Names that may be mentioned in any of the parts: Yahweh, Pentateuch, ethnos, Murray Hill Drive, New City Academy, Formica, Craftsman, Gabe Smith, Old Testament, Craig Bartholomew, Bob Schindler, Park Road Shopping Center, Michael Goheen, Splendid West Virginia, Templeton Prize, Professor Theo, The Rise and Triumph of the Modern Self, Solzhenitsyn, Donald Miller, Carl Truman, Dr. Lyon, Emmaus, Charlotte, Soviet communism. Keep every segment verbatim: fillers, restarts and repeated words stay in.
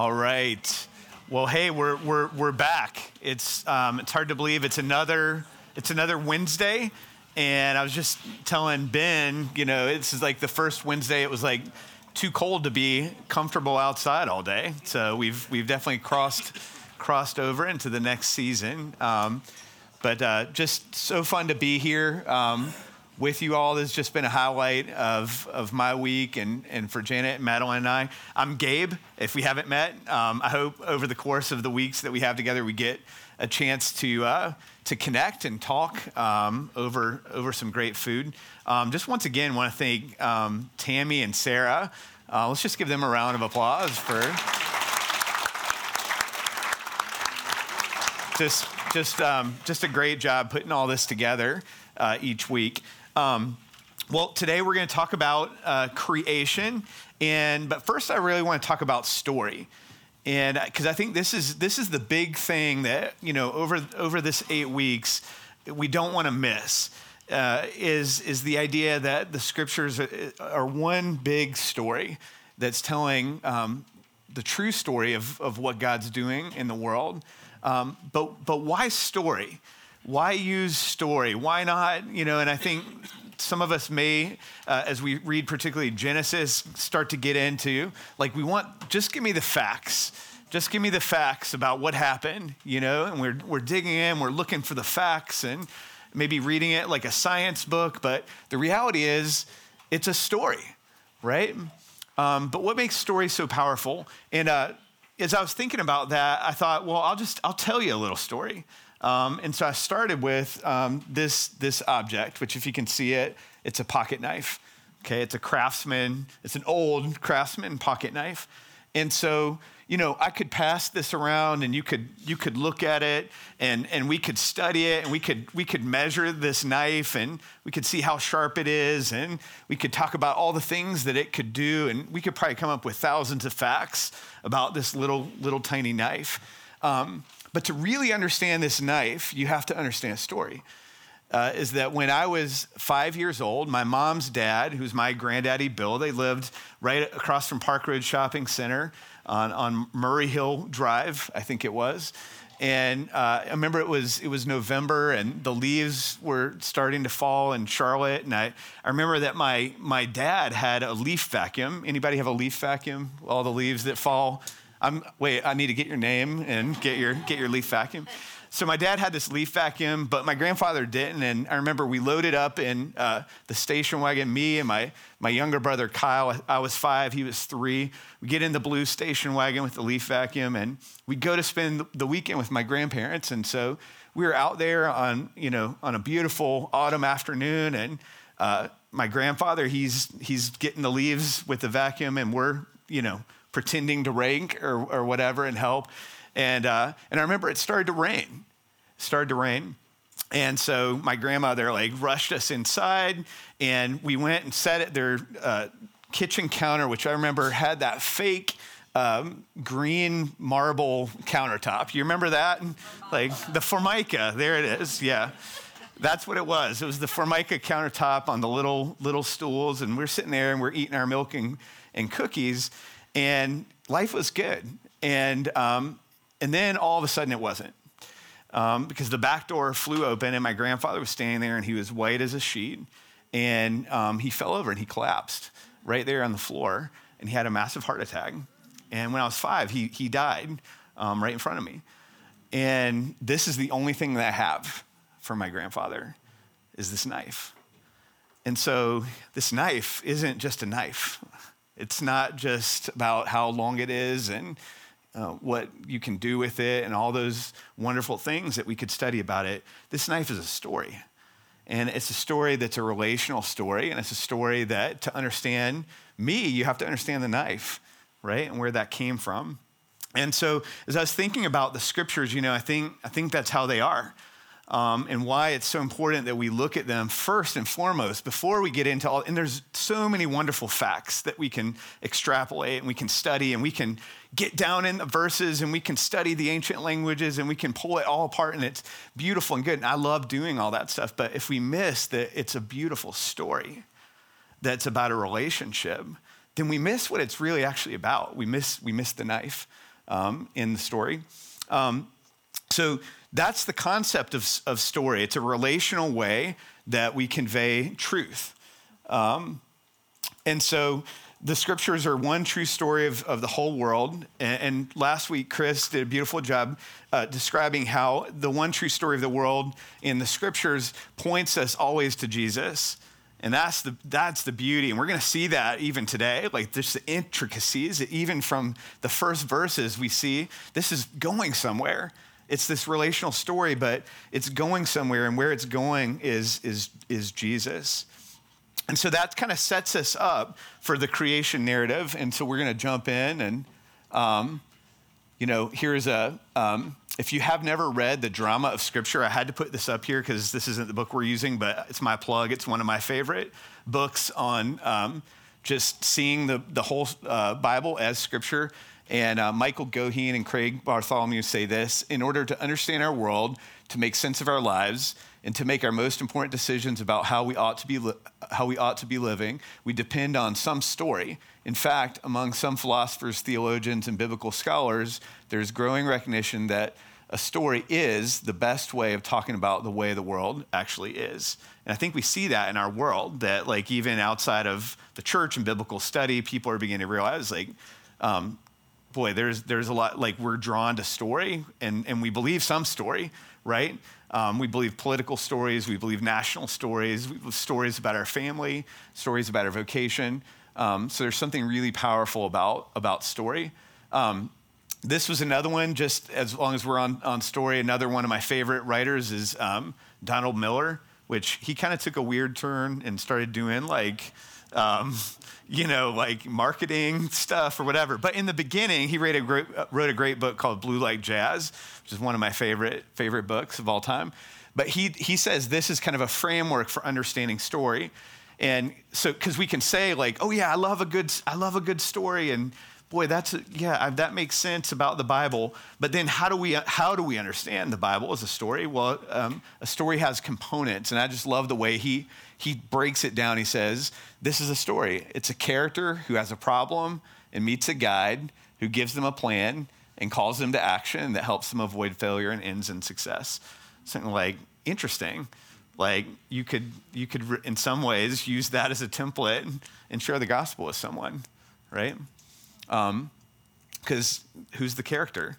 All right. Well, hey, we're we're we're back. It's um, it's hard to believe it's another it's another Wednesday, and I was just telling Ben, you know, this is like the first Wednesday. It was like too cold to be comfortable outside all day, so we've we've definitely crossed crossed over into the next season. Um, but uh, just so fun to be here um, with you all. This has just been a highlight of of my week, and and for Janet, Madeline, and I. I'm Gabe. If we haven't met, um, I hope over the course of the weeks that we have together, we get a chance to uh, to connect and talk um, over over some great food. Um, just once again, want to thank um, Tammy and Sarah. Uh, let's just give them a round of applause for just just um, just a great job putting all this together uh, each week. Um, well, today we're going to talk about uh, creation. And but first, I really want to talk about story, and because I think this is this is the big thing that, you know, over over this eight weeks we don't want to miss uh, is is the idea that the scriptures are, are one big story that's telling um, the true story of of what God's doing in the world. Um, but but why story? Why use story? Why not? You know, and I think some of us may, uh, as we read particularly Genesis, start to get into, like, we want, just give me the facts. Just give me the facts about what happened, you know, and we're we're digging in, we're looking for the facts and maybe reading it like a science book. But the reality is it's a story, right? Um, but what makes stories so powerful? And uh, as I was thinking about that, I thought, well, I'll just, I'll tell you a little story. Um, and so I started with um, this this object, which if you can see it, it's a pocket knife. Okay, it's a Craftsman. It's an old Craftsman pocket knife. And so, you know, I could pass this around, and you could you could look at it, and and we could study it, and we could we could measure this knife, and we could see how sharp it is, and we could talk about all the things that it could do, and we could probably come up with thousands of facts about this little little tiny knife. Um, But to really understand this knife, you have to understand a story. Uh, is that when I was five years old, my mom's dad, who's my granddaddy Bill, they lived right across from Park Road Shopping Center on, on Murray Hill Drive, I think it was. And uh, I remember it was it was November, and the leaves were starting to fall in Charlotte. And I, I remember that my my dad had a leaf vacuum. Anybody have a leaf vacuum? All the leaves that fall. I'm, wait, I need to get your name and get your get your leaf vacuum. So my dad had this leaf vacuum, but my grandfather didn't. And I remember we loaded up in uh, the station wagon, me and my my younger brother, Kyle. I was five, he was three. We get in the blue station wagon with the leaf vacuum, and we go to spend the weekend with my grandparents. And so we were out there on, you know, on a beautiful autumn afternoon. And uh, my grandfather, he's he's getting the leaves with the vacuum, and we're, you know, pretending to rake or, or whatever and help. And uh, and I remember it started to rain. It started to rain. And so my grandmother like rushed us inside, and we went and sat at their uh, kitchen counter, which I remember had that fake um, green marble countertop. You remember that? Like the Formica, there it is, yeah. That's what it was. It was the Formica countertop on the little little stools, and we're sitting there and we're eating our milk and, and cookies. And life was good. And um, and then all of a sudden it wasn't. Um, because the back door flew open, and my grandfather was standing there, and he was white as a sheet. And um, he fell over and he collapsed right there on the floor. And he had a massive heart attack. And when I was five, he he died um, right in front of me. And this is the only thing that I have for my grandfather is this knife. And so this knife isn't just a knife. It's not just about how long it is and uh, what you can do with it and all those wonderful things that we could study about it. This knife is a story. And it's a story that's a relational story. And it's a story that to understand me, you have to understand the knife, right? And where that came from. And so as I was thinking about the scriptures, you know, I think I think that's how they are. Um, and why it's so important that we look at them first and foremost before we get into all, and there's so many wonderful facts that we can extrapolate and we can study and we can get down in the verses and we can study the ancient languages and we can pull it all apart, and it's beautiful and good. And I love doing all that stuff. But if we miss that it's a beautiful story that's about a relationship, then we miss what it's really actually about. We miss, we miss the knife. um, in the story. Um, so that's the concept of, of story. It's a relational way that we convey truth. Um, and so the scriptures are one true story of, of the whole world. And, and last week, Chris did a beautiful job uh, describing how the one true story of the world in the scriptures points us always to Jesus. And that's the that's the beauty. And we're going to see that even today, like there's the intricacies, even from the first verses we see, this is going somewhere. It's this relational story, but it's going somewhere, and where it's going is is is Jesus. And so that kind of sets us up for the creation narrative. And so we're going to jump in and, um, you know, here's a, um, if you have never read the drama of scripture, I had to put this up here because this isn't the book we're using, but it's my plug. It's one of my favorite books on um, just seeing the, the whole uh, Bible as scripture. And uh, Michael Goheen and Craig Bartholomew say this: in order to understand our world, to make sense of our lives, and to make our most important decisions about how we ought to be li- how we ought to be living, we depend on some story. In fact, among some philosophers, theologians, and biblical scholars, there's growing recognition that a story is the best way of talking about the way the world actually is. And I think we see that in our world, that like even outside of the church and biblical study, people are beginning to realize like, um, boy, there's there's a lot, like we're drawn to story, and, and we believe some story, right? Um, we believe political stories, we believe national stories, we believe stories about our family, stories about our vocation. Um, so there's something really powerful about, about story. Um, this was another one, just as long as we're on, on story, another one of my favorite writers is um, Donald Miller, which he kind of took a weird turn and started doing like, um, you know, like marketing stuff or whatever. But in the beginning, he wrote a great, wrote a great book called Blue Like Jazz, which is one of my favorite favorite books of all time. But he he says this is kind of a framework for understanding story. And so, because we can say like, oh yeah, I love a good, I love a good story, and boy, that's a, yeah, I, that makes sense about the Bible. But then, how do we how do we understand the Bible as a story? Well, um, a story has components, and I just love the way he he breaks it down. He says, "This is a story. It's a character who has a problem and meets a guide who gives them a plan and calls them to action that helps them avoid failure and ends in success." Something like interesting. Like you could, you could in some ways use that as a template and share the gospel with someone, right? Um, because who's the character?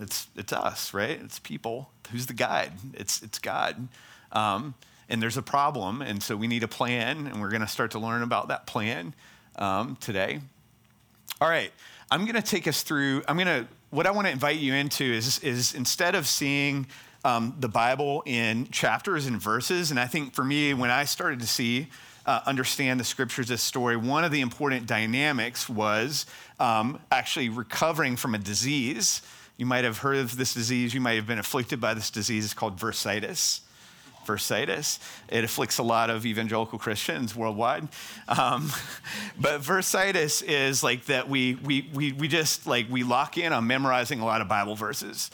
It's it's us, right? It's people. Who's the guide? It's it's God. Um, and there's a problem, and so we need a plan, and we're going to start to learn about that plan um, today. All right, I'm going to take us through. I'm going to what I want to invite you into is is instead of seeing. Um, the Bible in chapters and verses. And I think for me, when I started to see, uh, understand the scriptures as story, one of the important dynamics was um, actually recovering from a disease. You might have heard of this disease. You might have been afflicted by this disease. It's called bursitis. Bursitis. It afflicts a lot of evangelical Christians worldwide. Um, but bursitis is like that we, we, we, we just like, we lock in on memorizing a lot of Bible verses,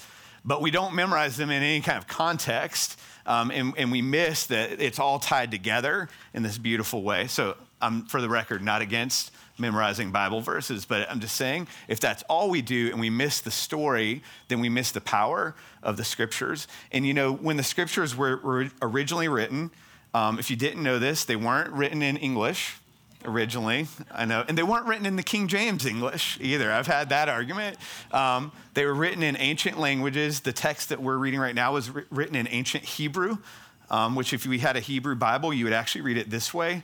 but we don't memorize them in any kind of context, um, and, and we miss that it's all tied together in this beautiful way. So I'm, for the record, not against memorizing Bible verses, but I'm just saying if that's all we do and we miss the story, then we miss the power of the scriptures. And, you know, when the scriptures were, were originally written, um, if you didn't know this, they weren't written in English originally, I know. And they weren't written in the King James English either. I've had that argument. Um, they were written in ancient languages. The text that we're reading right now was written in ancient Hebrew, um, which if we had a Hebrew Bible, you would actually read it this way,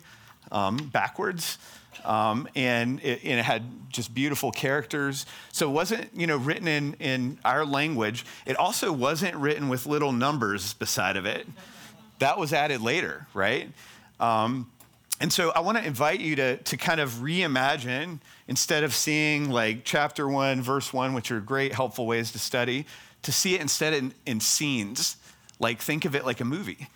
um, backwards. Um, and, it, and it had just beautiful characters. So it wasn't, you know, written in, in our language. It also wasn't written with little numbers beside of it. That was added later, right? Um, And so I want to invite you to, to kind of reimagine, instead of seeing like chapter one, verse one, which are great, helpful ways to study, to see it instead in, in scenes. Like think of it like a movie,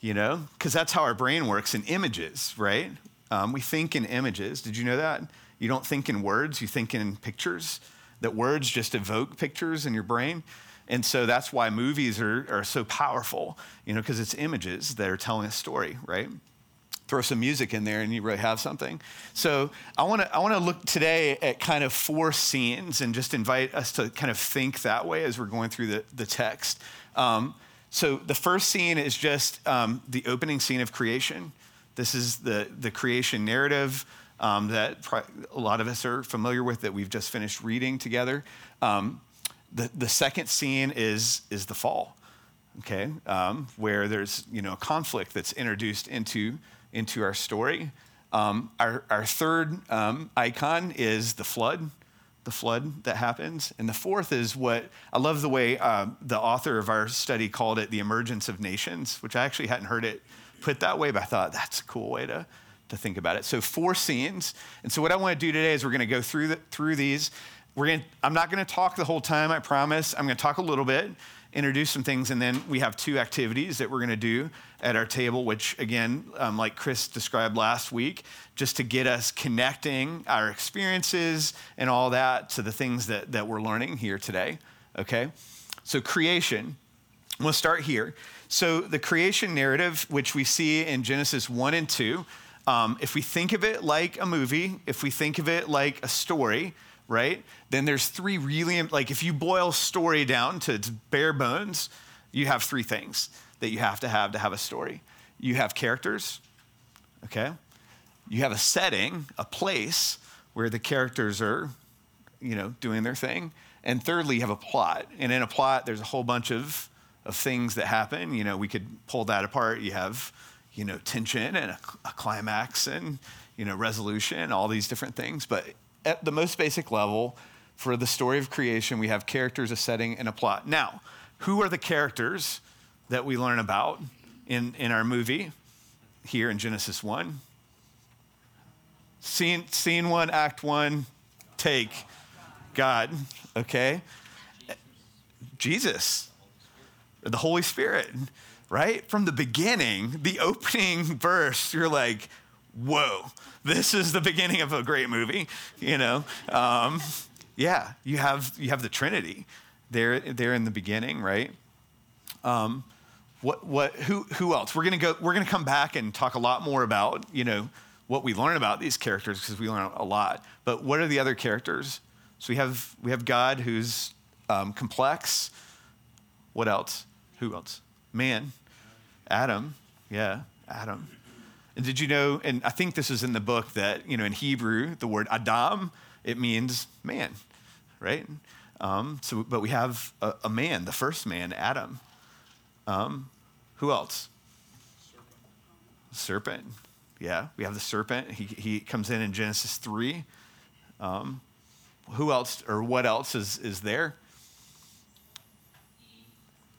you know, because that's how our brain works, in images, right? Um, we think in images. Did you know that? You don't think in words, you think in pictures, that words just evoke pictures in your brain. And so that's why movies are, are so powerful, you know, because it's images that are telling a story, right? throw some music in there and you really have something. So I want to I want to look today at kind of four scenes and just invite us to kind of think that way as we're going through the, the text. Um, so the first scene is just um, the opening scene of creation. This is the, the creation narrative um, that pro- a lot of us are familiar with, that we've just finished reading together. Um, the, the second scene is is the fall. Okay, um, where there's you know a conflict that's introduced into into our story. Um, our our third um, icon is the flood, the flood that happens, and the fourth is what I love the way uh, the author of our study called it, the emergence of nations, which I actually hadn't heard it put that way, but I thought that's a cool way to to think about it. So four scenes, and so what I want to do today is we're going to go through the, through these. We're going I'm not going to talk the whole time, I promise. I'm going to talk a little bit, introduce some things, and then we have two activities that we're gonna do at our table, which again, um, like Chris described last week, just to get us connecting our experiences and all that to the things that, that we're learning here today, okay? So creation, we'll start here. So the creation narrative, which we see in Genesis one and two, um, if we think of it like a movie, if we think of it like a story, right? Then there's three really, like if you boil story down to its bare bones, you have three things that you have to have to have a story. You have characters, okay? You have a setting, a place where the characters are, you know, doing their thing. And thirdly, you have a plot. And in a plot, there's a whole bunch of, of things that happen. You know, we could pull that apart. You have, you know, tension and a, a climax and, you know, resolution, all these different things. But at the most basic level, for the story of creation, we have characters, a setting, and a plot. Now, who are the characters that we learn about in, in our movie here in Genesis one? Scene, scene one, act one, take God, okay? Jesus, the Holy Spirit, right? From the beginning, the opening verse, you're like, whoa, this is the beginning of a great movie, you know? Um, yeah, you have you have the Trinity there, there in the beginning, right? Um, what what who who else? We're gonna go we're gonna come back and talk a lot more about, you know, what we learn about these characters because we learn a lot. But what are the other characters? So we have we have God, who's um, complex. What else? Who else? Man. Adam, yeah, Adam. And did you know, and I think this is in the book that, you know, in Hebrew, the word Adam, it means man, right? Um, so, but we have a, a man, the first man, Adam. Um, who else? Serpent. Serpent. Yeah, we have the serpent. He he comes in in Genesis three. Um, who else, or what else is, is there?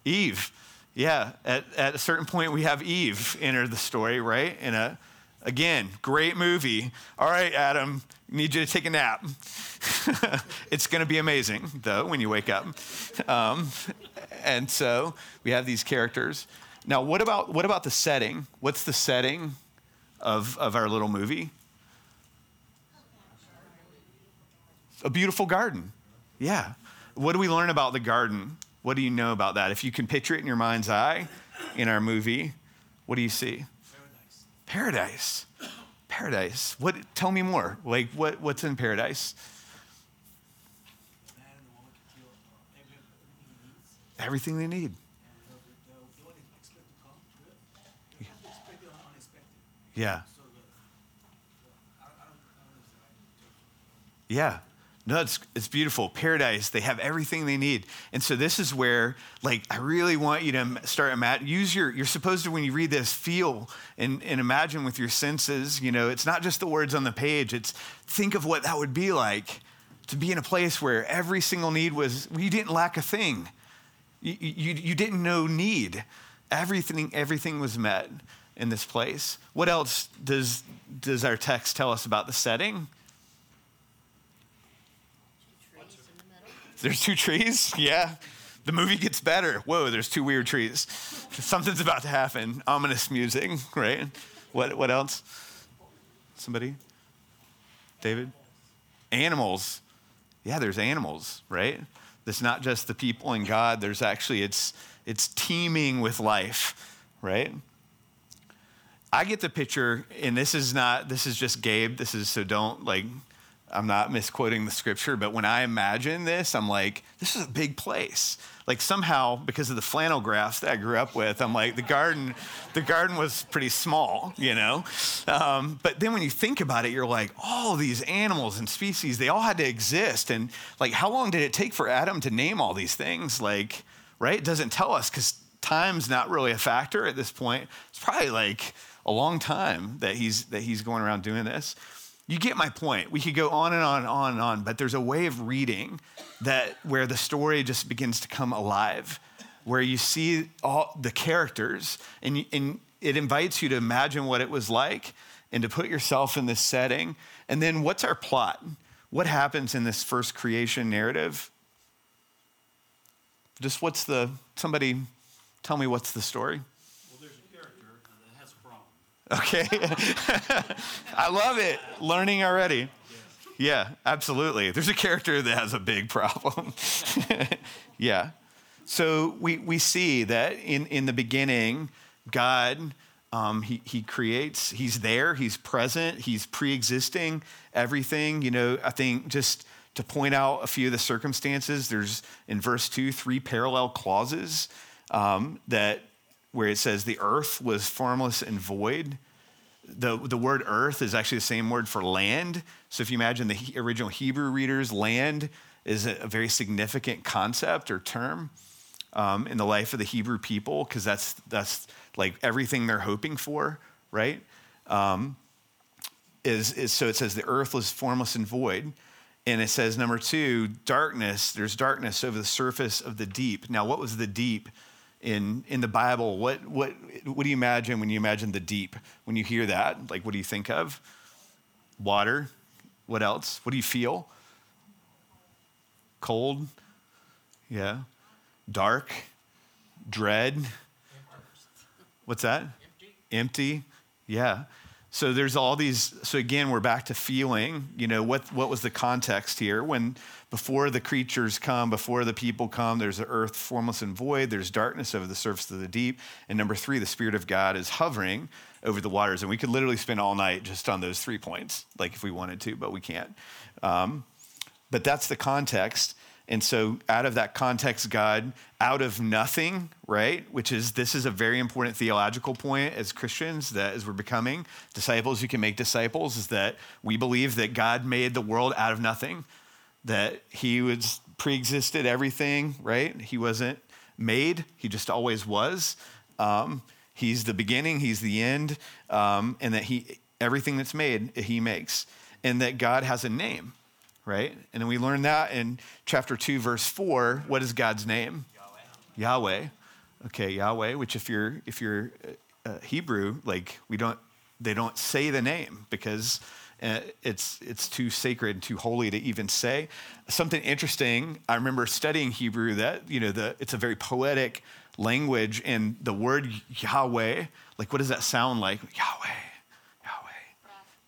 Eve. Eve. Yeah, at, at a certain point we have Eve enter the story, right? In a, again, great movie. All right, Adam, need you to take a nap. It's gonna be amazing though when you wake up. Um, and so we have these characters. Now, what about what about the setting? What's the setting of of our little movie? A beautiful garden. Yeah. What do we learn about the garden? What do you know about that? If you can picture it in your mind's eye in our movie, what do you see? Paradise. Paradise. Paradise. What? Tell me more. Like, what, what's in paradise? Everything they need. Yeah. Yeah. No, it's it's beautiful. Paradise, they have everything they need. And so this is where, like, I really want you to start, imagine, use your, you're supposed to, when you read this, feel and, and imagine with your senses, you know, it's not just the words on the page, it's think of what that would be like to be in a place where every single need was, you didn't lack a thing. You, you, you didn't know need. Everything, everything was met in this place. What else does does our text tell us about the setting? There's two trees, yeah. The movie gets better. Whoa, there's two weird trees. Something's about to happen. Ominous music, right? What what else? Somebody? David? Animals. Yeah, there's animals, right? It's not just the people and God. There's actually, it's it's teeming with life, right? I get the picture, and this is not, this is just Gabe. This is, so don't, like, I'm not misquoting the scripture, but when I imagine this, I'm like, this is a big place. Like, somehow, because of the flannel graphs that I grew up with, I'm like, the garden, the garden was pretty small, you know? Um, but then when you think about it, you're like, all these animals and species, they all had to exist. And, like, how long did it take for Adam to name all these things? Like, right? It doesn't tell us, because time's not really a factor at this point. It's probably, like, a long time that he's that he's going around doing this. You get my point. We could go on and on and on and on, but there's a way of reading that where the story just begins to come alive, where you see all the characters, and, and it invites you to imagine what it was like and to put yourself in this setting. And then what's our plot? What happens in this first creation narrative? Just what's the, somebody tell me what's the story? Okay. I love it. Learning already. Yeah, absolutely. There's a character that has a big problem. Yeah. So we, we see that in, in the beginning, God, um, he, he creates, he's there, he's present, he's pre-existing everything. You know, I think just to point out a few of the circumstances, there's in verse two, three parallel clauses um, that where it says the earth was formless and void. The, the word earth is actually the same word for land. So if you imagine the he, original Hebrew readers, land is a, a very significant concept or term um, in the life of the Hebrew people, because that's, that's like everything they're hoping for, right? Um, is, is so it says the earth was formless and void. And it says, number two, darkness, there's darkness over the surface of the deep. Now, what was the deep? In in the Bible, what what what do you imagine when you imagine the deep? When you hear that, like, what do you think of? Water. What else? What do you feel? Cold. Yeah. Dark. Dread. What's that? Empty. Empty. Yeah. So there's all these. So again, we're back to feeling. You know, what what was the context here when? Before the creatures come, before the people come, there's the earth formless and void. There's darkness over the surface of the deep. And number three, the Spirit of God is hovering over the waters. And we could literally spend all night just on those three points, like if we wanted to, but we can't. Um, but that's the context. And so out of that context, God, out of nothing, right? Which is, this is a very important theological point as Christians, that as we're becoming disciples who can make disciples, is that we believe that God made the world out of nothing. That he was pre-existed everything, right? He wasn't made. He just always was. Um, he's the beginning. He's the end. Um, and that he everything that's made, he makes. And that God has a name, right? And then we learn that in chapter two, verse four. What is God's name? Yahweh. Yahweh. Okay, Yahweh, which if you're if you're uh, Hebrew, like we don't, they don't say the name because Uh, it's it's too sacred and too holy to even say. Something interesting, I remember studying Hebrew that, you know, the it's a very poetic language, and the word Yahweh, like what does that sound like? Yahweh, Yahweh.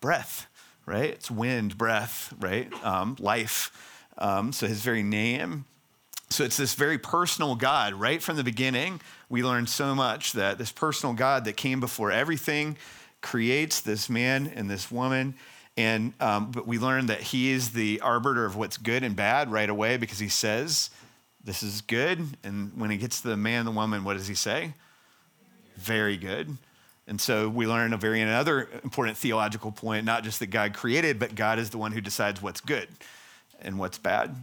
Breath, breath, right? It's wind, breath, right? Um, life. Um, so his very name. So it's this very personal God, right? From the beginning, we learned so much that this personal God that came before everything creates this man and this woman. And um, but we learn that he is the arbiter of what's good and bad right away, because he says, this is good. And when he gets to the man and the woman, what does he say? Very good. And so we learn a very another important theological point, not just that God created, but God is the one who decides what's good and what's bad.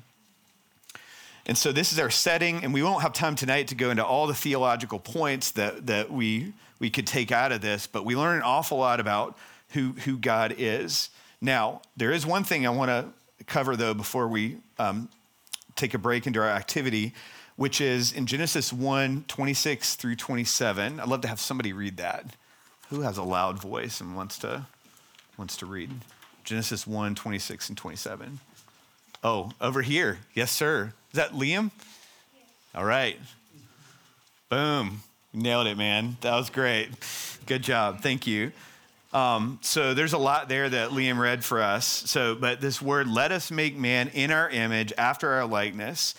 And so this is our setting, and we won't have time tonight to go into all the theological points that that we we could take out of this, but we learn an awful lot about who who God is. Now, there is one thing I want to cover, though, before we um, take a break into our activity, which is in Genesis one, twenty-six through twenty-seven. I'd love to have somebody read that. Who has a loud voice and wants to wants to read? Genesis one, twenty-six and twenty-seven. Oh, over here. Yes, sir. Is that Liam? Yeah. All right. Boom. Nailed it, man. That was great. Good job. Thank you. Um, so there's a lot there that Liam read for us. So, but this word, let us make man in our image, after our likeness.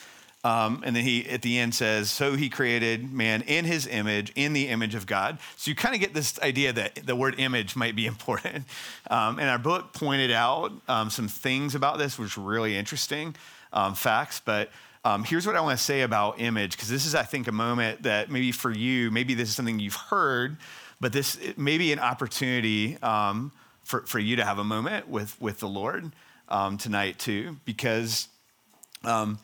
Um, and then he, at the end, says, so he created man in his image, in the image of God. So you kind of get this idea that the word image might be important. Um, and our book pointed out um, some things about this, which were really interesting um, facts. But um, here's what I want to say about image, because this is, I think, a moment that maybe for you, maybe this is something you've heard, but this may be an opportunity um, for, for you to have a moment with, with the Lord um, tonight, too, because... Um,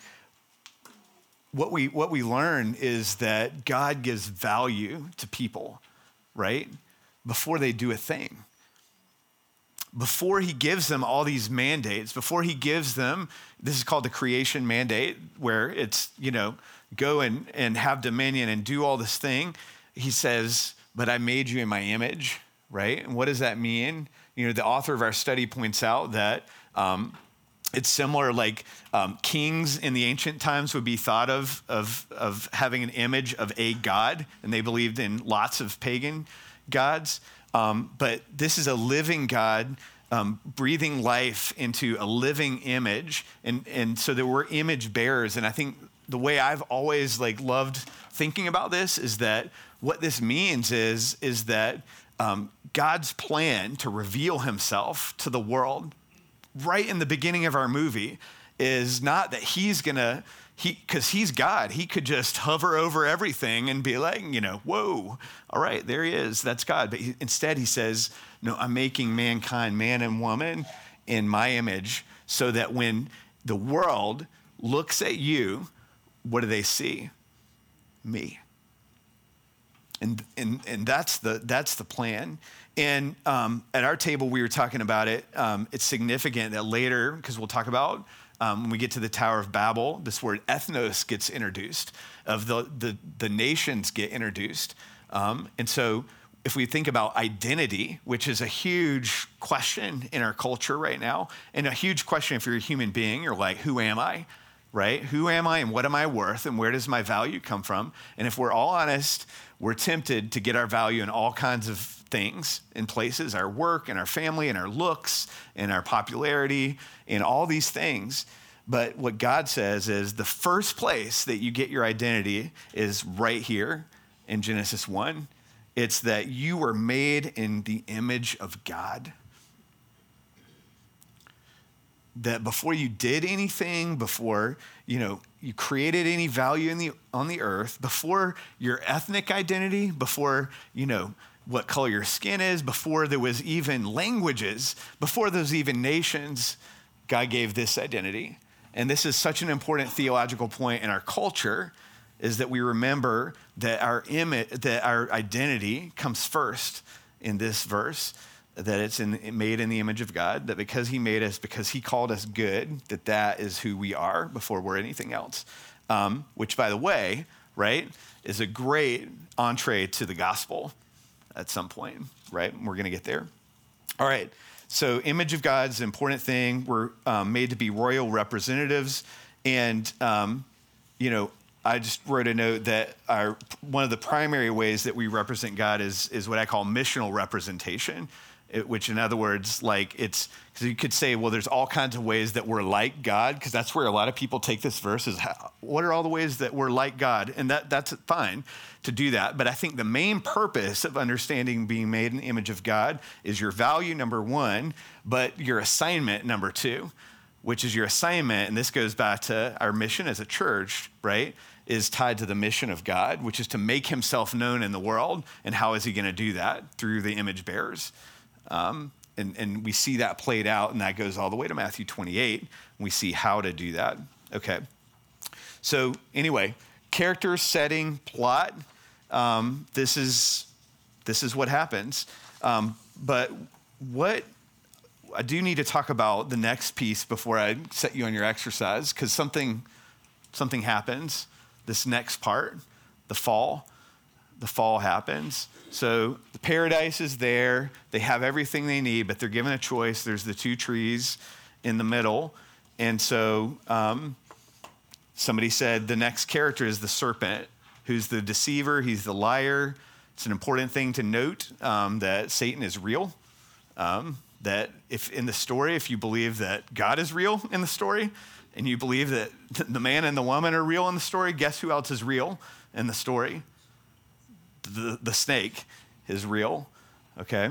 What we what we learn is that God gives value to people, right? Before they do a thing. Before he gives them all these mandates, before he gives them, this is called the creation mandate, where it's, you know, go and, and have dominion and do all this thing. He says, but I made you in my image, right? And what does that mean? You know, the author of our study points out that um, it's similar, like um, kings in the ancient times would be thought of, of of having an image of a god, and they believed in lots of pagan gods. Um, but this is a living God, um, breathing life into a living image, and and so there were image bearers. And I think the way I've always like loved thinking about this is that what this means is is that um, God's plan to reveal Himself to the world, right in the beginning of our movie, is not that he's gonna, he, because he's God, he could just hover over everything and be like, you know, whoa, all right, there he is, that's God. But he, instead he says, no, I'm making mankind, man and woman, in my image, so that when the world looks at you, what do they see? Me. And and and that's the that's the plan. And um, at our table, we were talking about it. Um, it's significant that later, because we'll talk about um, when we get to the Tower of Babel, this word ethnos gets introduced, of the the, the nations get introduced. Um, and so if we think about identity, which is a huge question in our culture right now, and a huge question if you're a human being, you're like, who am I, right? Who am I and what am I worth and where does my value come from? And if we're all honest, we're tempted to get our value in all kinds of things and places, our work and our family and our looks and our popularity and all these things. But what God says is the first place that you get your identity is right here in Genesis one. It's that you were made in the image of God. That before you did anything, before, you know, you created any value in the on the earth, before your ethnic identity, before, you know, what color your skin is, before there was even languages, before there was even nations, God gave this identity. And this is such an important theological point in our culture, is that we remember that our image, that our identity comes first in this verse, that it's in, made in the image of God, that because he made us, because he called us good, that that is who we are before we're anything else. Um, which, by the way, right, is a great entree to the gospel at some point, right? We're gonna get there. All right, so image of God's an important thing. We're um, made to be royal representatives. And, um, you know, I just wrote a note that our one of the primary ways that we represent God is, is what I call missional representation, it, which in other words, like it's, because you could say, well, there's all kinds of ways that we're like God, because that's where a lot of people take this verse is, how, what are all the ways that we're like God? And that that's fine to do that. But I think the main purpose of understanding being made in the image of God is your value, number one, but your assignment, number two, which is your assignment. And this goes back to our mission as a church, right? Is tied to the mission of God, which is to make himself known in the world. And how is he going to do that? Through the image bearers. Um, and, and we see that played out, and that goes all the way to Matthew twenty-eight. We see how to do that. Okay. So anyway, character, setting, plot. Um, this is this is what happens. Um, but what I do need to talk about the next piece before I set you on your exercise, because something something happens. This next part, the fall, the fall happens. So the paradise is there. They have everything they need, but they're given a choice. There's the two trees in the middle. And so um, somebody said the next character is the serpent, who's the deceiver. He's the liar. It's an important thing to note um, that Satan is real. Um, that if in the story, if you believe that God is real in the story, and you believe that the man and the woman are real in the story, guess who else is real in the story? The, the snake is real, okay?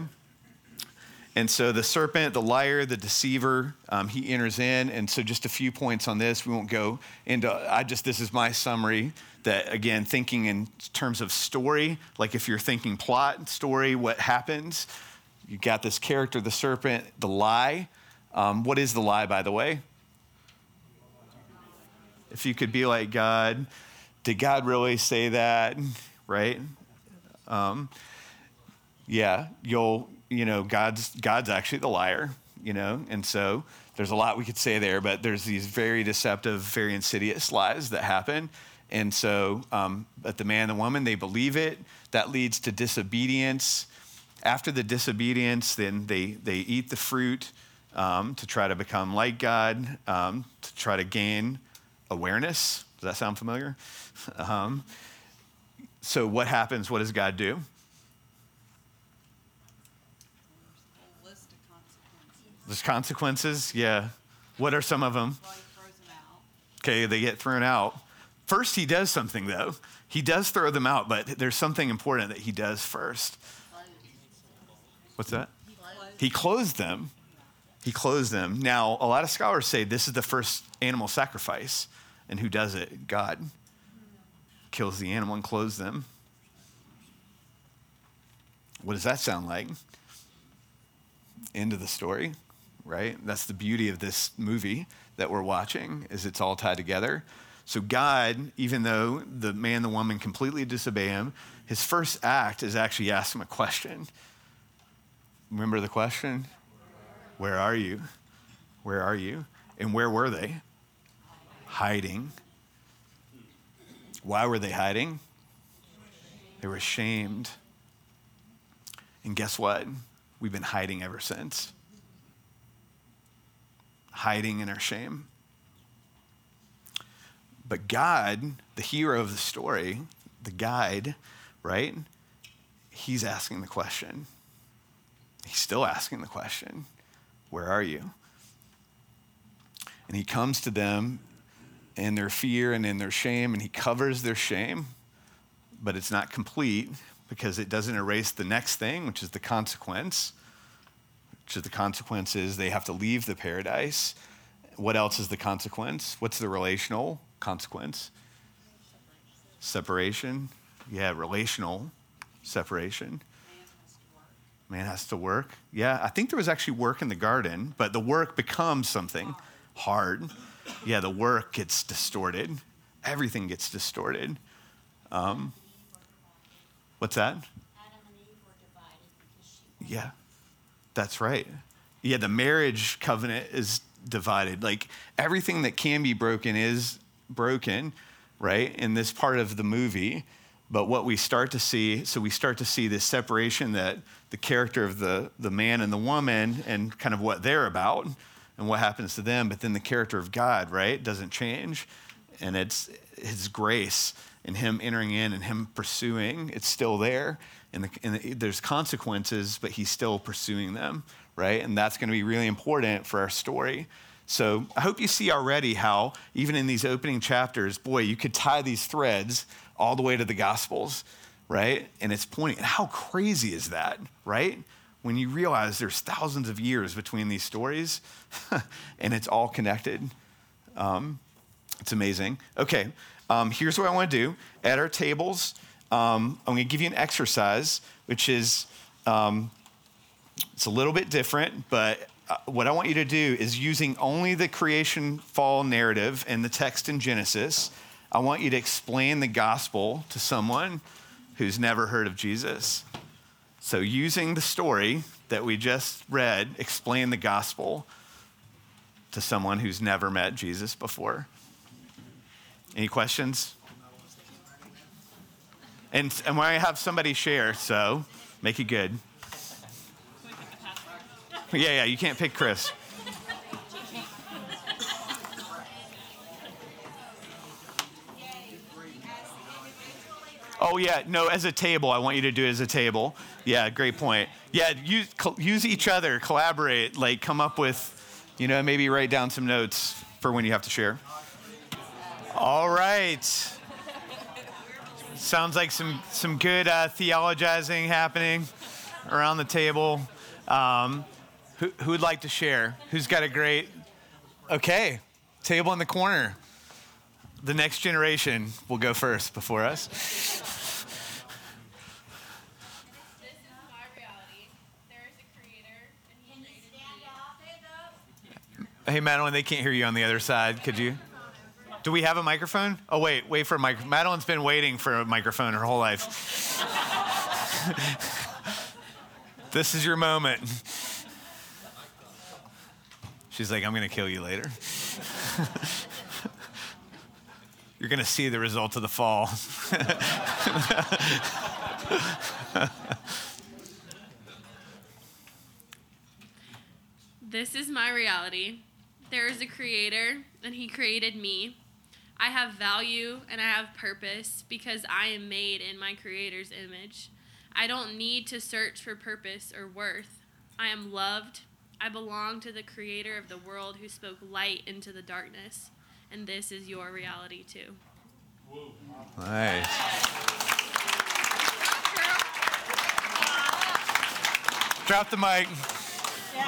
And so the serpent, the liar, the deceiver, um, he enters in. And so just a few points on this. We won't go into, I just, this is my summary that, again, thinking in terms of story, like if you're thinking plot, story, what happens? You got this character, the serpent, the lie. Um, what is the lie, by the way? If you could be like God, did God really say that, right? Um, yeah, you'll... you know, God's God's actually the liar, you know? And so there's a lot we could say there, but there's these very deceptive, very insidious lies that happen. And so, um, but the man and the woman, they believe it. That leads to disobedience. After the disobedience, then they, they eat the fruit um, to try to become like God, um, to try to gain awareness. Does that sound familiar? um, so what happens? What does God do? There's consequences, yeah. What are some of them? Well, he throws them out. Okay, they get thrown out. First, he does something, though. He does throw them out, but there's something important that he does first. What's that? He clothed, he clothed them. He clothed them. Now, a lot of scholars say this is the first animal sacrifice. And who does it? God kills the animal and clothes them. What does that sound like? End of the story. Right? That's the beauty of this movie that we're watching, is it's all tied together. So God, even though the man and the woman completely disobey him, his first act is actually ask him a question. Remember the question? Where are you? Where are you? And where were they? Hiding. Why were they hiding? They were ashamed. And guess what? We've been hiding ever since. Hiding in our shame. But God, the hero of the story, the guide, right? He's asking the question. He's still asking the question, where are you? And he comes to them in their fear and in their shame, and he covers their shame, but it's not complete because it doesn't erase the next thing, which is the consequence. So the consequence is they have to leave the paradise. What else is the consequence? What's the relational consequence? Separation. Yeah, relational separation. Man has to work. Yeah, I think there was actually work in the garden, but the work becomes something hard. Yeah, the work gets distorted. Everything gets distorted. Um, what's that? Adam and Eve were divided because she yeah. That's right. Yeah, the marriage covenant is divided. Like everything that can be broken is broken, right? In this part of the movie. But what we start to see, so we start to see this separation that the character of the, the man and the woman and kind of what they're about and what happens to them. But then the character of God, right, doesn't change. And it's his grace and him entering in and him pursuing, it's still there. And, the, and the, there's consequences, but he's still pursuing them, right? And that's going to be really important for our story. So I hope you see already how, even in these opening chapters, boy, you could tie these threads all the way to the Gospels, right? And it's pointing, how crazy is that, right? When you realize there's thousands of years between these stories, and it's all connected. Um, it's amazing. Okay, um, here's what I want to do. At our tables... Um, I'm going to give you an exercise, which is, um, it's a little bit different, but what I want you to do is using only the creation fall narrative and the text in Genesis. I want you to explain the gospel to someone who's never heard of Jesus. So using the story that we just read, explain the gospel to someone who's never met Jesus before. Any questions? And, and we're going to have somebody share, so make it good. Yeah, yeah, you can't pick Chris. Oh, yeah, no, as a table. I want you to do it as a table. Yeah, great point. Yeah, use, use each other, collaborate, like come up with, you know, maybe write down some notes. for when you have to share. All right. Sounds like some, some good uh, theologizing happening around the table. Um, who, who would like to share? Who's got a great... Okay, table in the corner. The next generation will go first before us. This is my reality. There is a creator, and he created me. Hey, Madeline, they can't hear you on the other side. Could you? Do we have a microphone? Oh, wait, wait for a microphone. Madeline's been waiting for a microphone her whole life. This is your moment. She's like, I'm going to kill you later. You're going to see the result of the fall. This is my reality. There is a creator, and he created me. I have value, and I have purpose, because I am made in my creator's image. I don't need to search for purpose or worth. I am loved. I belong to the creator of the world who spoke light into the darkness. And this is your reality, too. Nice. Drop the mic.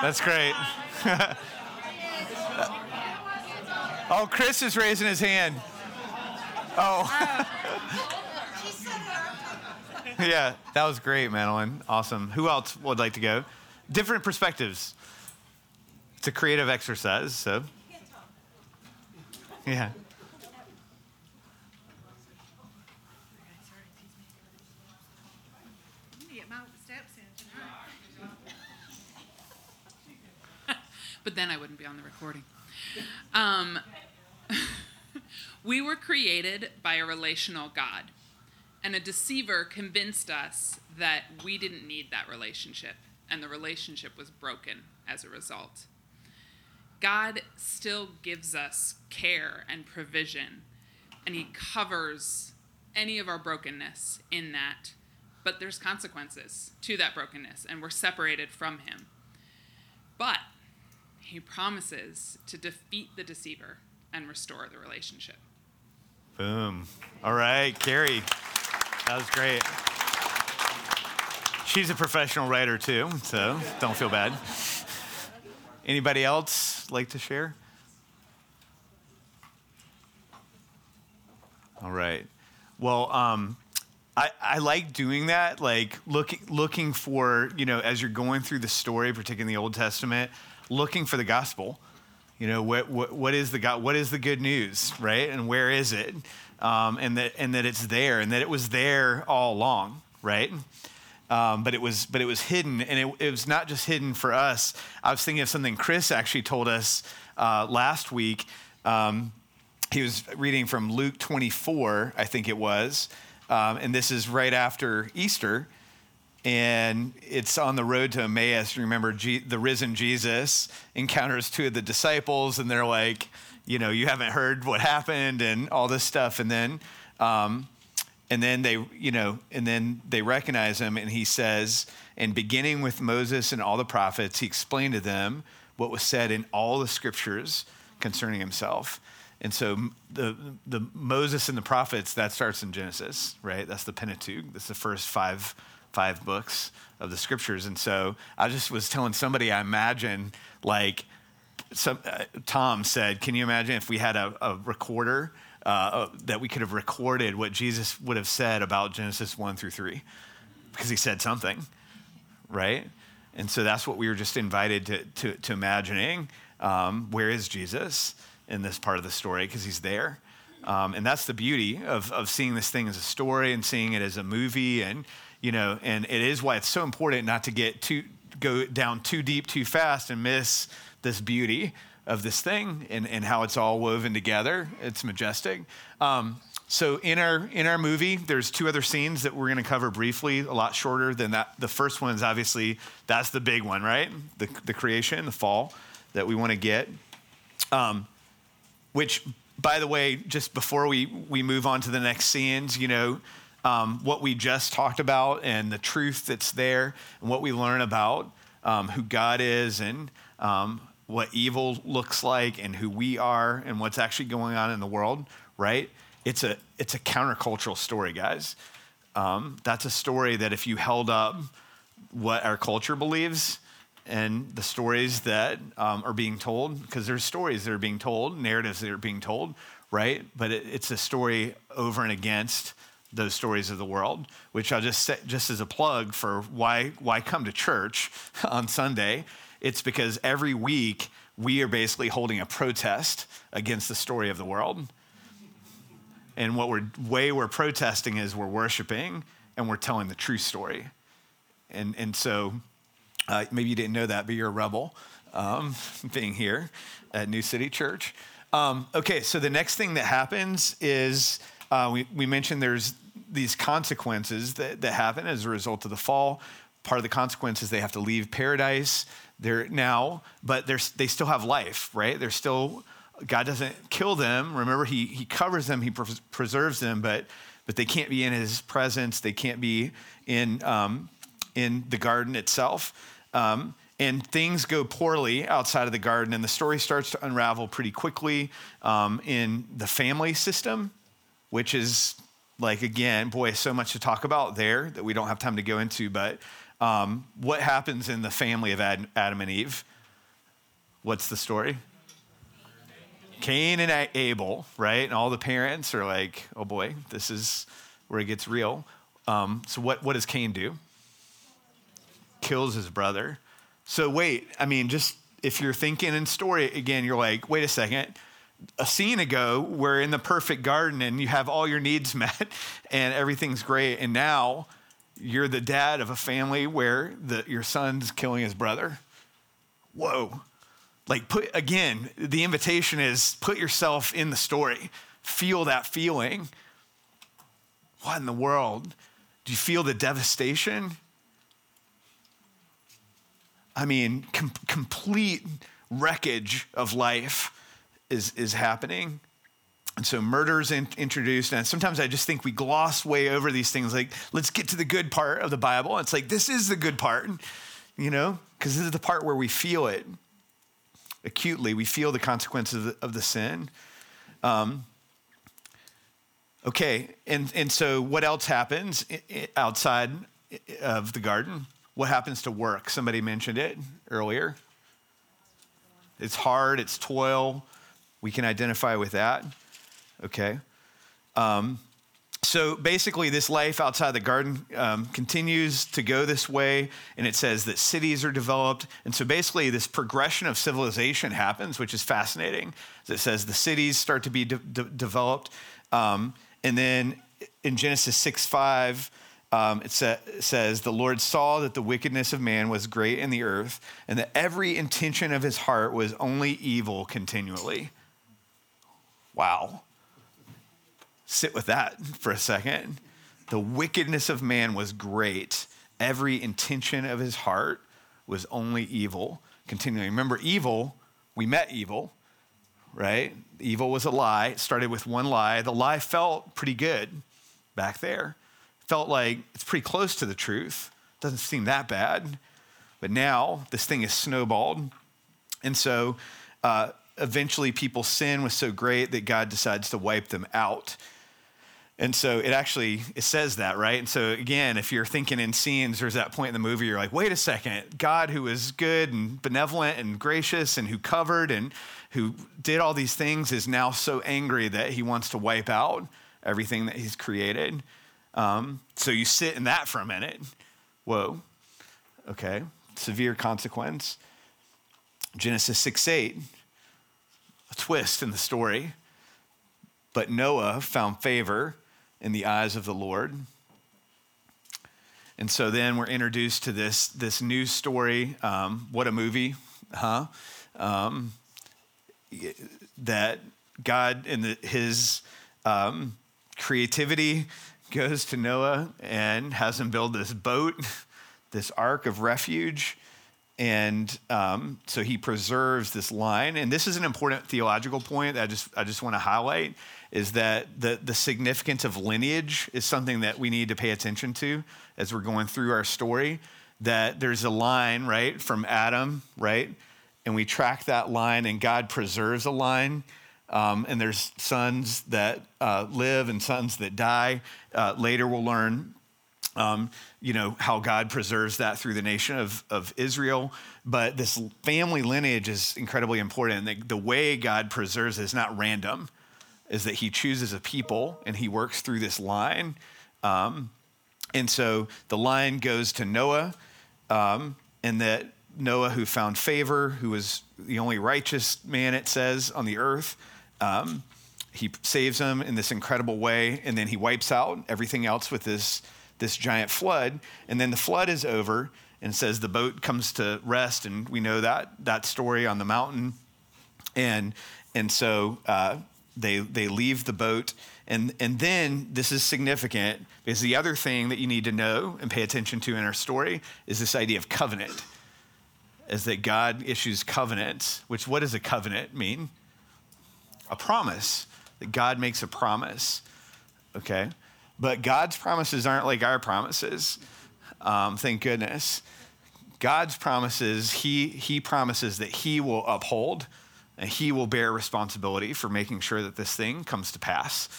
That's great. Oh, Chris is raising his hand. Oh. Yeah, that was great, Madeline. Awesome. Who else would like to go? Different perspectives. It's a creative exercise, so... Yeah. I'm going to get my steps in tonight. But then I wouldn't be on the recording. Um, we were created by a relational God, and a deceiver convinced us that we didn't need that relationship, and the relationship was broken as a result. God still gives us care and provision, and he covers any of our brokenness in that, but there's consequences to that brokenness, and we're separated from him. But he promises to defeat the deceiver and restore the relationship. Boom. All right, Carrie. That was great. She's a professional writer, too, so don't feel bad. Anybody else like to share? All right. Well, um, I, I like doing that, like look, looking for, you know, as you're going through the story, particularly in the Old Testament, looking for the gospel. You know, what what, what is the go- what is the good news, right? And where is it? Um, and that and that it's there, and that it was there all along, right? Um, but it was, but it was hidden, and it, it was not just hidden for us. I was thinking of something Chris actually told us uh, last week. Um, he was reading from Luke twenty-four, I think it was, um, and this is right after Easter, and it's on the road to Emmaus. Remember, G- the risen Jesus encounters two of the disciples, and they're like, you know, you haven't heard what happened, and all this stuff, and then. Um, And then they, you know, and then they recognize him, and he says, and beginning with Moses and all the prophets, he explained to them what was said in all the scriptures concerning himself. And so the the Moses and the prophets, that starts in Genesis, right? That's the Pentateuch. That's the first five five books of the scriptures. And so I just was telling somebody, I imagine, like some, uh, Tom said, can you imagine if we had a, a recorder Uh, that we could have recorded what Jesus would have said about Genesis one through three, because he said something, right? And so that's what we were just invited to to, to imagining. Um, where is Jesus in this part of the story? Because he's there. Um, and that's the beauty of of seeing this thing as a story and seeing it as a movie. And, you know, and it is why it's so important not to get too, go down too deep too fast and miss this beauty of this thing and, and how it's all woven together. It's majestic. Um, so in our in our movie, there's two other scenes that we're going to cover briefly, a lot shorter than that. The first one is obviously, that's the big one, right? The the creation, the fall that we want to get. Um, which, by the way, just before we, we move on to the next scenes, you know, um, what we just talked about and the truth that's there and what we learn about um, who God is and um, what evil looks like and who we are and what's actually going on in the world, right? It's a it's a countercultural story, guys. Um, that's a story that if you held up what our culture believes and the stories that um, are being told, because there's stories that are being told, narratives that are being told, right? But it, it's a story over and against those stories of the world, which I'll just set just as a plug for why why come to church on Sunday. It's because every week we are basically holding a protest against the story of the world. And what we're way we're protesting is we're worshiping and we're telling the true story. And and so uh, maybe you didn't know that, but you're a rebel um, being here at New City Church. Um, okay, so the next thing that happens is uh, we, we mentioned there's these consequences that, that happen as a result of the fall. Part of the consequence is they have to leave paradise. They're now, but they're, they still have life, right? They're still... God doesn't kill them. Remember, he he covers them, he pres- preserves them, but but they can't be in his presence. They can't be in um, in the garden itself. Um, and things go poorly outside of the garden, and the story starts to unravel pretty quickly um, in the family system, which is like, again, boy, so much to talk about there that we don't have time to go into, but um, what happens in the family of Ad- Adam and Eve? What's the story? Cain and Abel, right? And all the parents are like, oh boy, this is where it gets real. Um, so what, what does Cain do? Kills his brother. So wait, I mean, just if you're thinking in story again, you're like, wait a second. A scene ago, we're in the perfect garden and you have all your needs met and everything's great. And now you're the dad of a family where the, your son's killing his brother. Whoa. Like put, again, the invitation is put yourself in the story. Feel that feeling. What in the world? Do you feel the devastation? I mean, com- complete wreckage of life is, is happening. And so murder's in, introduced. And sometimes I just think we gloss way over these things. Like, let's get to the good part of the Bible. It's like, this is the good part, you know, because this is the part where we feel it. Acutely, we feel the consequences of the, of the sin. Um, okay, and, and so what else happens outside of the garden? What happens to work? Somebody mentioned it earlier. It's hard, it's toil. We can identify with that. Okay. Um, so basically this life outside the garden um, continues to go this way, and it says that cities are developed. And so basically this progression of civilization happens, which is fascinating. It says the cities start to be de- de- developed. Um, and then in Genesis six five, um, it, sa- it says, the Lord saw that the wickedness of man was great in the earth, and that every intention of his heart was only evil continually. Wow. Sit with that for a second. The wickedness of man was great. Every intention of his heart was only evil. Continuing. Remember, evil, we met evil, right? Evil was a lie. It started with one lie. The lie felt pretty good back there. Felt like it's pretty close to the truth. Doesn't seem that bad. But now this thing is snowballed. And so uh, eventually people's sin was so great that God decides to wipe them out. And so it actually, it says that, right? And so again, if you're thinking in scenes, there's that point in the movie, you're like, wait a second, God who is good and benevolent and gracious and who covered and who did all these things is now so angry that he wants to wipe out everything that he's created. Um, so you sit in that for a minute. Whoa. Okay. Severe consequence. Genesis six eight, a twist in the story. But Noah found favor in the eyes of the Lord. And so then we're introduced to this, this new story. Um, what a movie, huh? Um, that God in the, his um, creativity goes to Noah and has him build this boat, this ark of refuge. And um, so he preserves this line. And this is an important theological point that I just, I just want to highlight is that the, the significance of lineage is something that we need to pay attention to as we're going through our story, that there's a line, right, from Adam, right, and we track that line, and God preserves a line. Um, and there's sons that uh, live and sons that die. Uh, later we'll learn, um, you know, how God preserves that through the nation of, of Israel. But this family lineage is incredibly important. The, the way God preserves it is not random, is that he chooses a people and he works through this line. Um, and so the line goes to Noah, um, and that Noah, who found favor, who was the only righteous man, it says, on the earth. Um, he saves him in this incredible way, and then he wipes out everything else with this, this giant flood. And then the flood is over, and says the boat comes to rest, and we know that that story on the mountain. And and so uh, they they leave the boat, and and then this is significant, because the other thing that you need to know and pay attention to in our story is this idea of covenant. Is that God issues covenants, which what does a covenant mean? A promise, that God makes a promise, okay? But God's promises aren't like our promises, um, thank goodness. God's promises, he, he promises that he will uphold and he will bear responsibility for making sure that this thing comes to pass.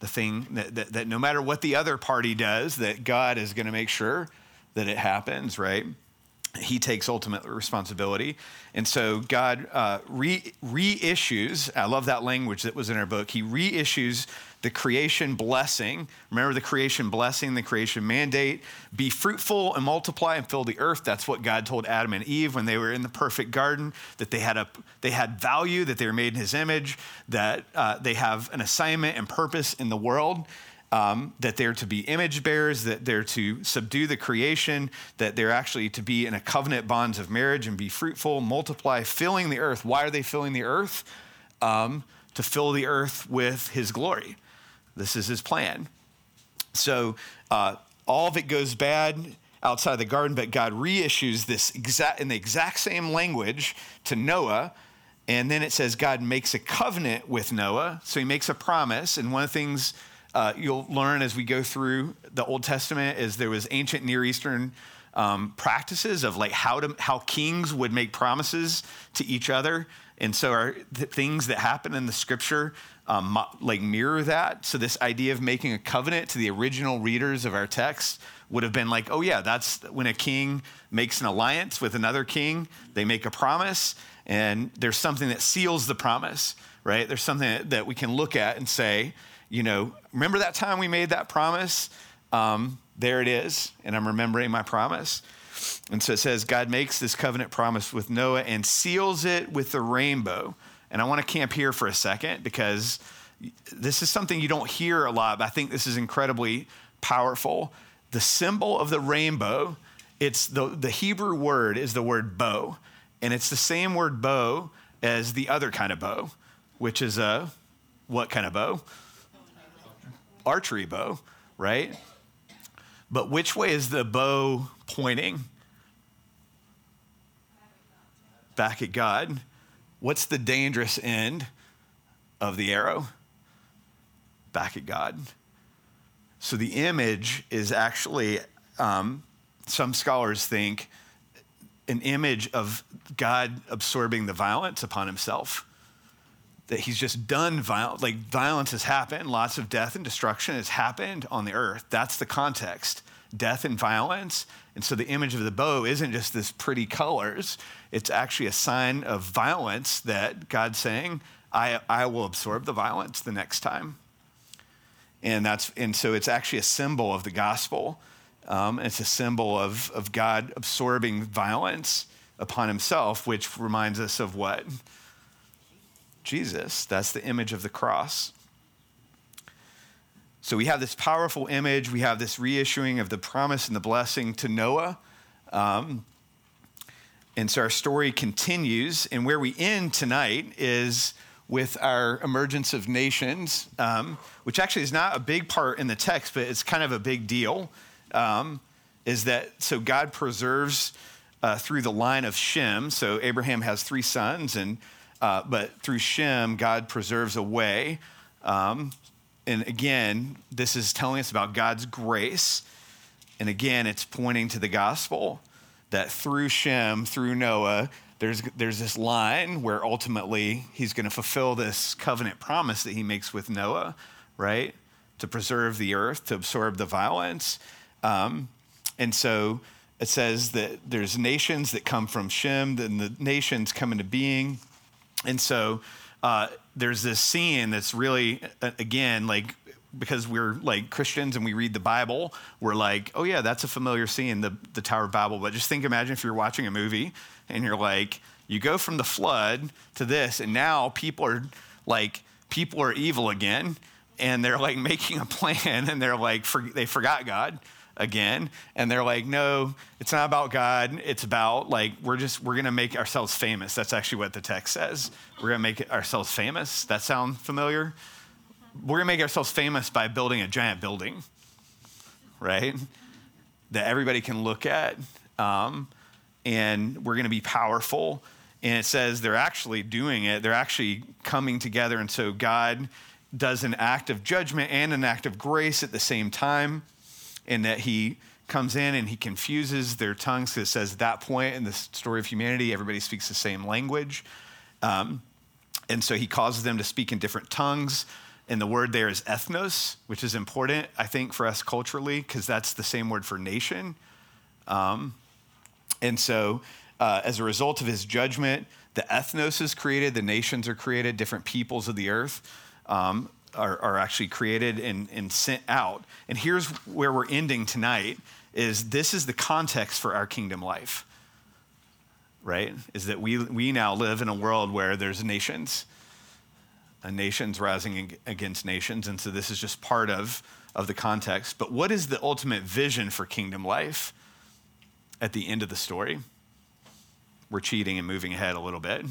The thing that, that, that no matter what the other party does, that God is gonna make sure that it happens, right? He takes ultimate responsibility. And so God uh, re- reissues, I love that language that was in our book. He reissues the creation blessing. Remember the creation blessing, the creation mandate. Be fruitful and multiply and fill the earth. That's what God told Adam and Eve when they were in the perfect garden, that they had a they had value, that they were made in his image, that uh, they have an assignment and purpose in the world. Um, that they're to be image bearers, that they're to subdue the creation, that they're actually to be in a covenant bonds of marriage and be fruitful, multiply, filling the earth. Why are they filling the earth? Um, to fill the earth with his glory. This is his plan. So uh, all of it goes bad outside the garden, but God reissues this exact in the exact same language to Noah. And then it says God makes a covenant with Noah. So he makes a promise. And one of the things Uh, you'll learn as we go through the Old Testament is there was ancient Near Eastern um, practices of like how to, how kings would make promises to each other. And so our th- things that happen in the scripture um, like mirror that. So this idea of making a covenant to the original readers of our text would have been like, oh yeah, that's when a king makes an alliance with another king, they make a promise and there's something that seals the promise, right? There's something that, that we can look at and say, you know, remember that time we made that promise? Um, there it is, and I'm remembering my promise. And so it says, God makes this covenant promise with Noah and seals it with the rainbow. And I want to camp here for a second because this is something you don't hear a lot, but I think this is incredibly powerful. The symbol of the rainbow, it's the, the Hebrew word is the word bow, and it's the same word bow as the other kind of bow, which is a, what kind of bow? Archery bow, right? But which way is the bow pointing? Back at God. What's the dangerous end of the arrow? Back at God. So the image is actually, um, some scholars think, an image of God absorbing the violence upon himself. That he's just done violence, like violence has happened, lots of death and destruction has happened on the earth. That's the context, death and violence. And so the image of the bow isn't just this pretty colors, it's actually a sign of violence that God's saying, I, I will absorb the violence the next time. And that's and so it's actually a symbol of the gospel. Um, it's a symbol of, of God absorbing violence upon himself, which reminds us of what? Jesus. That's the image of the cross. So we have this powerful image. We have this reissuing of the promise and the blessing to Noah. Um, and so our story continues. And where we end tonight is with our emergence of nations, um, which actually is not a big part in the text, but it's kind of a big deal, um, is that so God preserves uh, through the line of Shem. So Abraham has three sons and Uh, but through Shem, God preserves a way. Um, and again, this is telling us about God's grace. And again, it's pointing to the gospel that through Shem, through Noah, There's, there's this line where ultimately he's going to fulfill this covenant promise that he makes with Noah, right? To preserve the earth, to absorb the violence. Um, and so it says that there's nations that come from Shem, then the nations come into being. And so uh, there's this scene that's really, again, like, because we're like Christians and we read the Bible, we're like, oh yeah, that's a familiar scene, the, the Tower of Babel. But just think, imagine if you're watching a movie and you're like, you go from the flood to this, and now people are like, people are evil again. And they're like making a plan, and they're like, for, they forgot God again. And they're like, no, it's not about God. It's about like, we're just, we're going to make ourselves famous. That's actually what the text says. We're going to make ourselves famous. That sound familiar? We're going to make ourselves famous by building a giant building, right? That everybody can look at. Um, and we're going to be powerful. And it says they're actually doing it. They're actually coming together. And so God does an act of judgment and an act of grace at the same time, and that he comes in and he confuses their tongues. So it says at that point in the story of humanity, everybody speaks the same language. Um, and so he causes them to speak in different tongues. And the word there is ethnos, which is important, I think, for us culturally, because that's the same word for nation. Um, and so uh, as a result of his judgment, the ethnos is created, the nations are created, different peoples of the earth Um, are, are actually created and, and sent out. And here's where we're ending tonight, is this is the context for our kingdom life, right? Is that we we now live in a world where there's nations, uh, nations rising against nations. And so this is just part of, of the context. But what is the ultimate vision for kingdom life at the end of the story? We're cheating and moving ahead a little bit.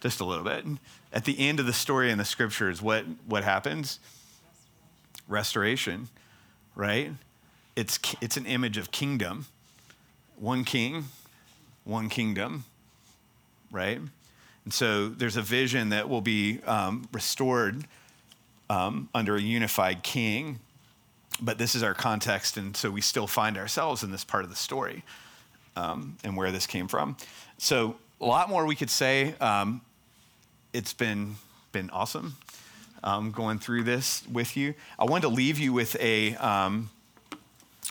Just a little bit. At the end of the story in the scriptures, what, what happens? Restoration. Restoration, right? It's it's an image of kingdom. One king, one kingdom, right? And so there's a vision that will be um, restored um, under a unified king, but this is our context, and so we still find ourselves in this part of the story um, and where this came from. So a lot more we could say. Um, It's been been awesome um, going through this with you. I wanted to leave you with a, um,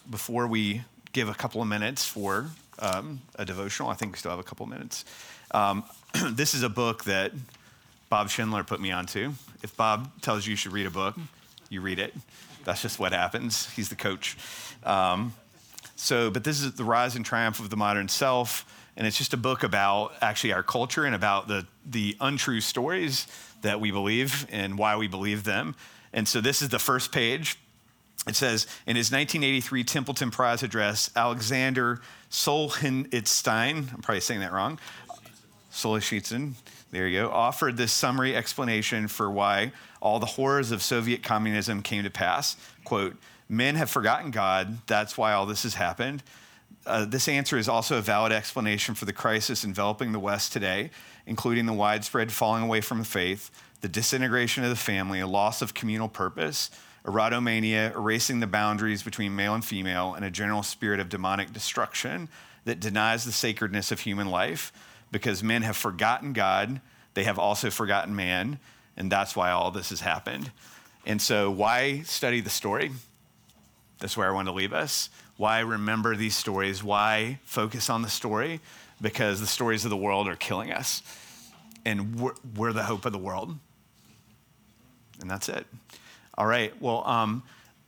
before we give a couple of minutes for um, a devotional, I think we still have a couple of minutes. Um, this is a book that Bob Schindler put me onto. If Bob tells you you should read a book, you read it. That's just what happens. He's the coach. Um, so, but this is The Rise and Triumph of the Modern Self. And it's just a book about actually our culture and about the the untrue stories that we believe and why we believe them. And so this is the first page. It says, in his nineteen eighty-three Templeton Prize address, Alexander Solzhenitsyn, I'm probably saying that wrong, Solzhenitsyn, there you go, offered this summary explanation for why all the horrors of Soviet communism came to pass. Quote, men have forgotten God. That's why all this has happened. Uh, this answer is also a valid explanation for the crisis enveloping the West today, including the widespread falling away from faith, the disintegration of the family, a loss of communal purpose, erotomania, erasing the boundaries between male and female, and a general spirit of demonic destruction that denies the sacredness of human life. Because men have forgotten God, they have also forgotten man, and that's why all this has happened. And so why study the story? That's where I want to leave us. Why remember these stories? Why focus on the story? Because the stories of the world are killing us. And we're, we're the hope of the world. And that's it. All right. Well, um,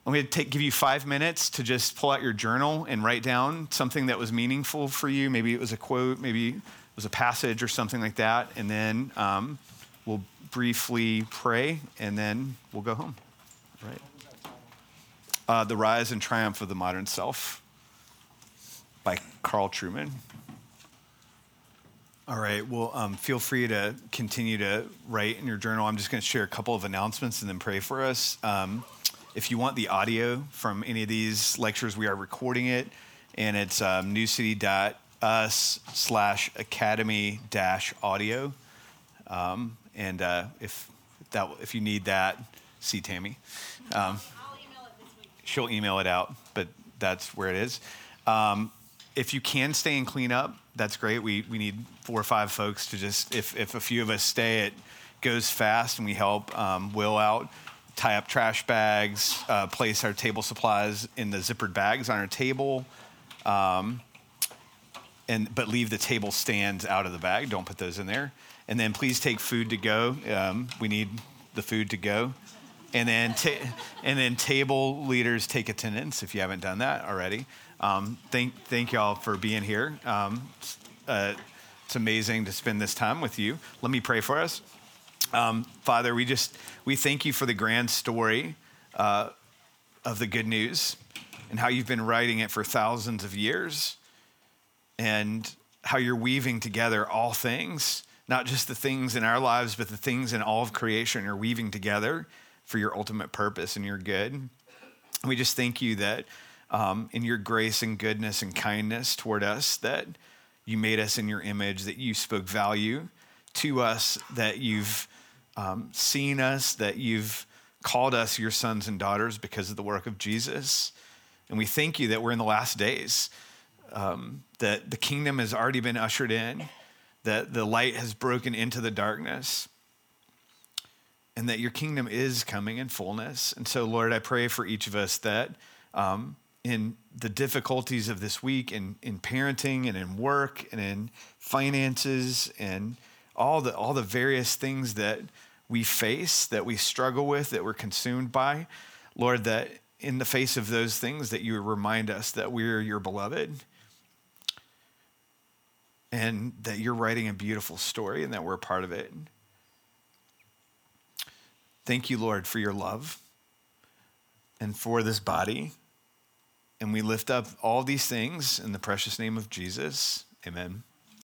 I'm going to take, give you five minutes to just pull out your journal and write down something that was meaningful for you. Maybe it was a quote. Maybe it was a passage or something like that. And then um, we'll briefly pray, and then we'll go home. All right. Uh, The Rise and Triumph of the Modern Self by Carl Truman. All right, well, um, feel free to continue to write in your journal. I'm just going to share a couple of announcements and then pray for us. Um, if you want the audio from any of these lectures, we are recording it, and it's um, newcity.us slash academy dash audio. Um, and uh, if that if you need that, see Tammy. Um, She'll email it out, but that's where it is. Um, If you can stay and clean up, that's great. We we need four or five folks to just, if, if a few of us stay, it goes fast and we help um, Will out, tie up trash bags, uh, place our table supplies in the zippered bags on our table, um, and but leave the table stands out of the bag. Don't put those in there. And then please take food to go. Um, we need the food to go. And then ta- and then table leaders take attendance if you haven't done that already. Um, thank thank y'all for being here. Um, uh, it's amazing to spend this time with you. Let me pray for us. Um, Father, we just we thank you for the grand story uh, of the good news and how you've been writing it for thousands of years and how you're weaving together all things, not just the things in our lives, but the things in all of creation are weaving together for your ultimate purpose and your good. We just thank you that Um, in your grace and goodness and kindness toward us, that you made us in your image, that you spoke value to us, that you've um, seen us, that you've called us your sons and daughters because of the work of Jesus. And we thank you that we're in the last days, um, that the kingdom has already been ushered in, that the light has broken into the darkness, and that your kingdom is coming in fullness. And so, Lord, I pray for each of us that um, in the difficulties of this week, in, in parenting and in work and in finances and all the all the various things that we face, that we struggle with, that we're consumed by, Lord, that in the face of those things, that you remind us that we're your beloved and that you're writing a beautiful story and that we're a part of it. Thank you, Lord, for your love and for this body. And we lift up all these things in the precious name of Jesus. Amen.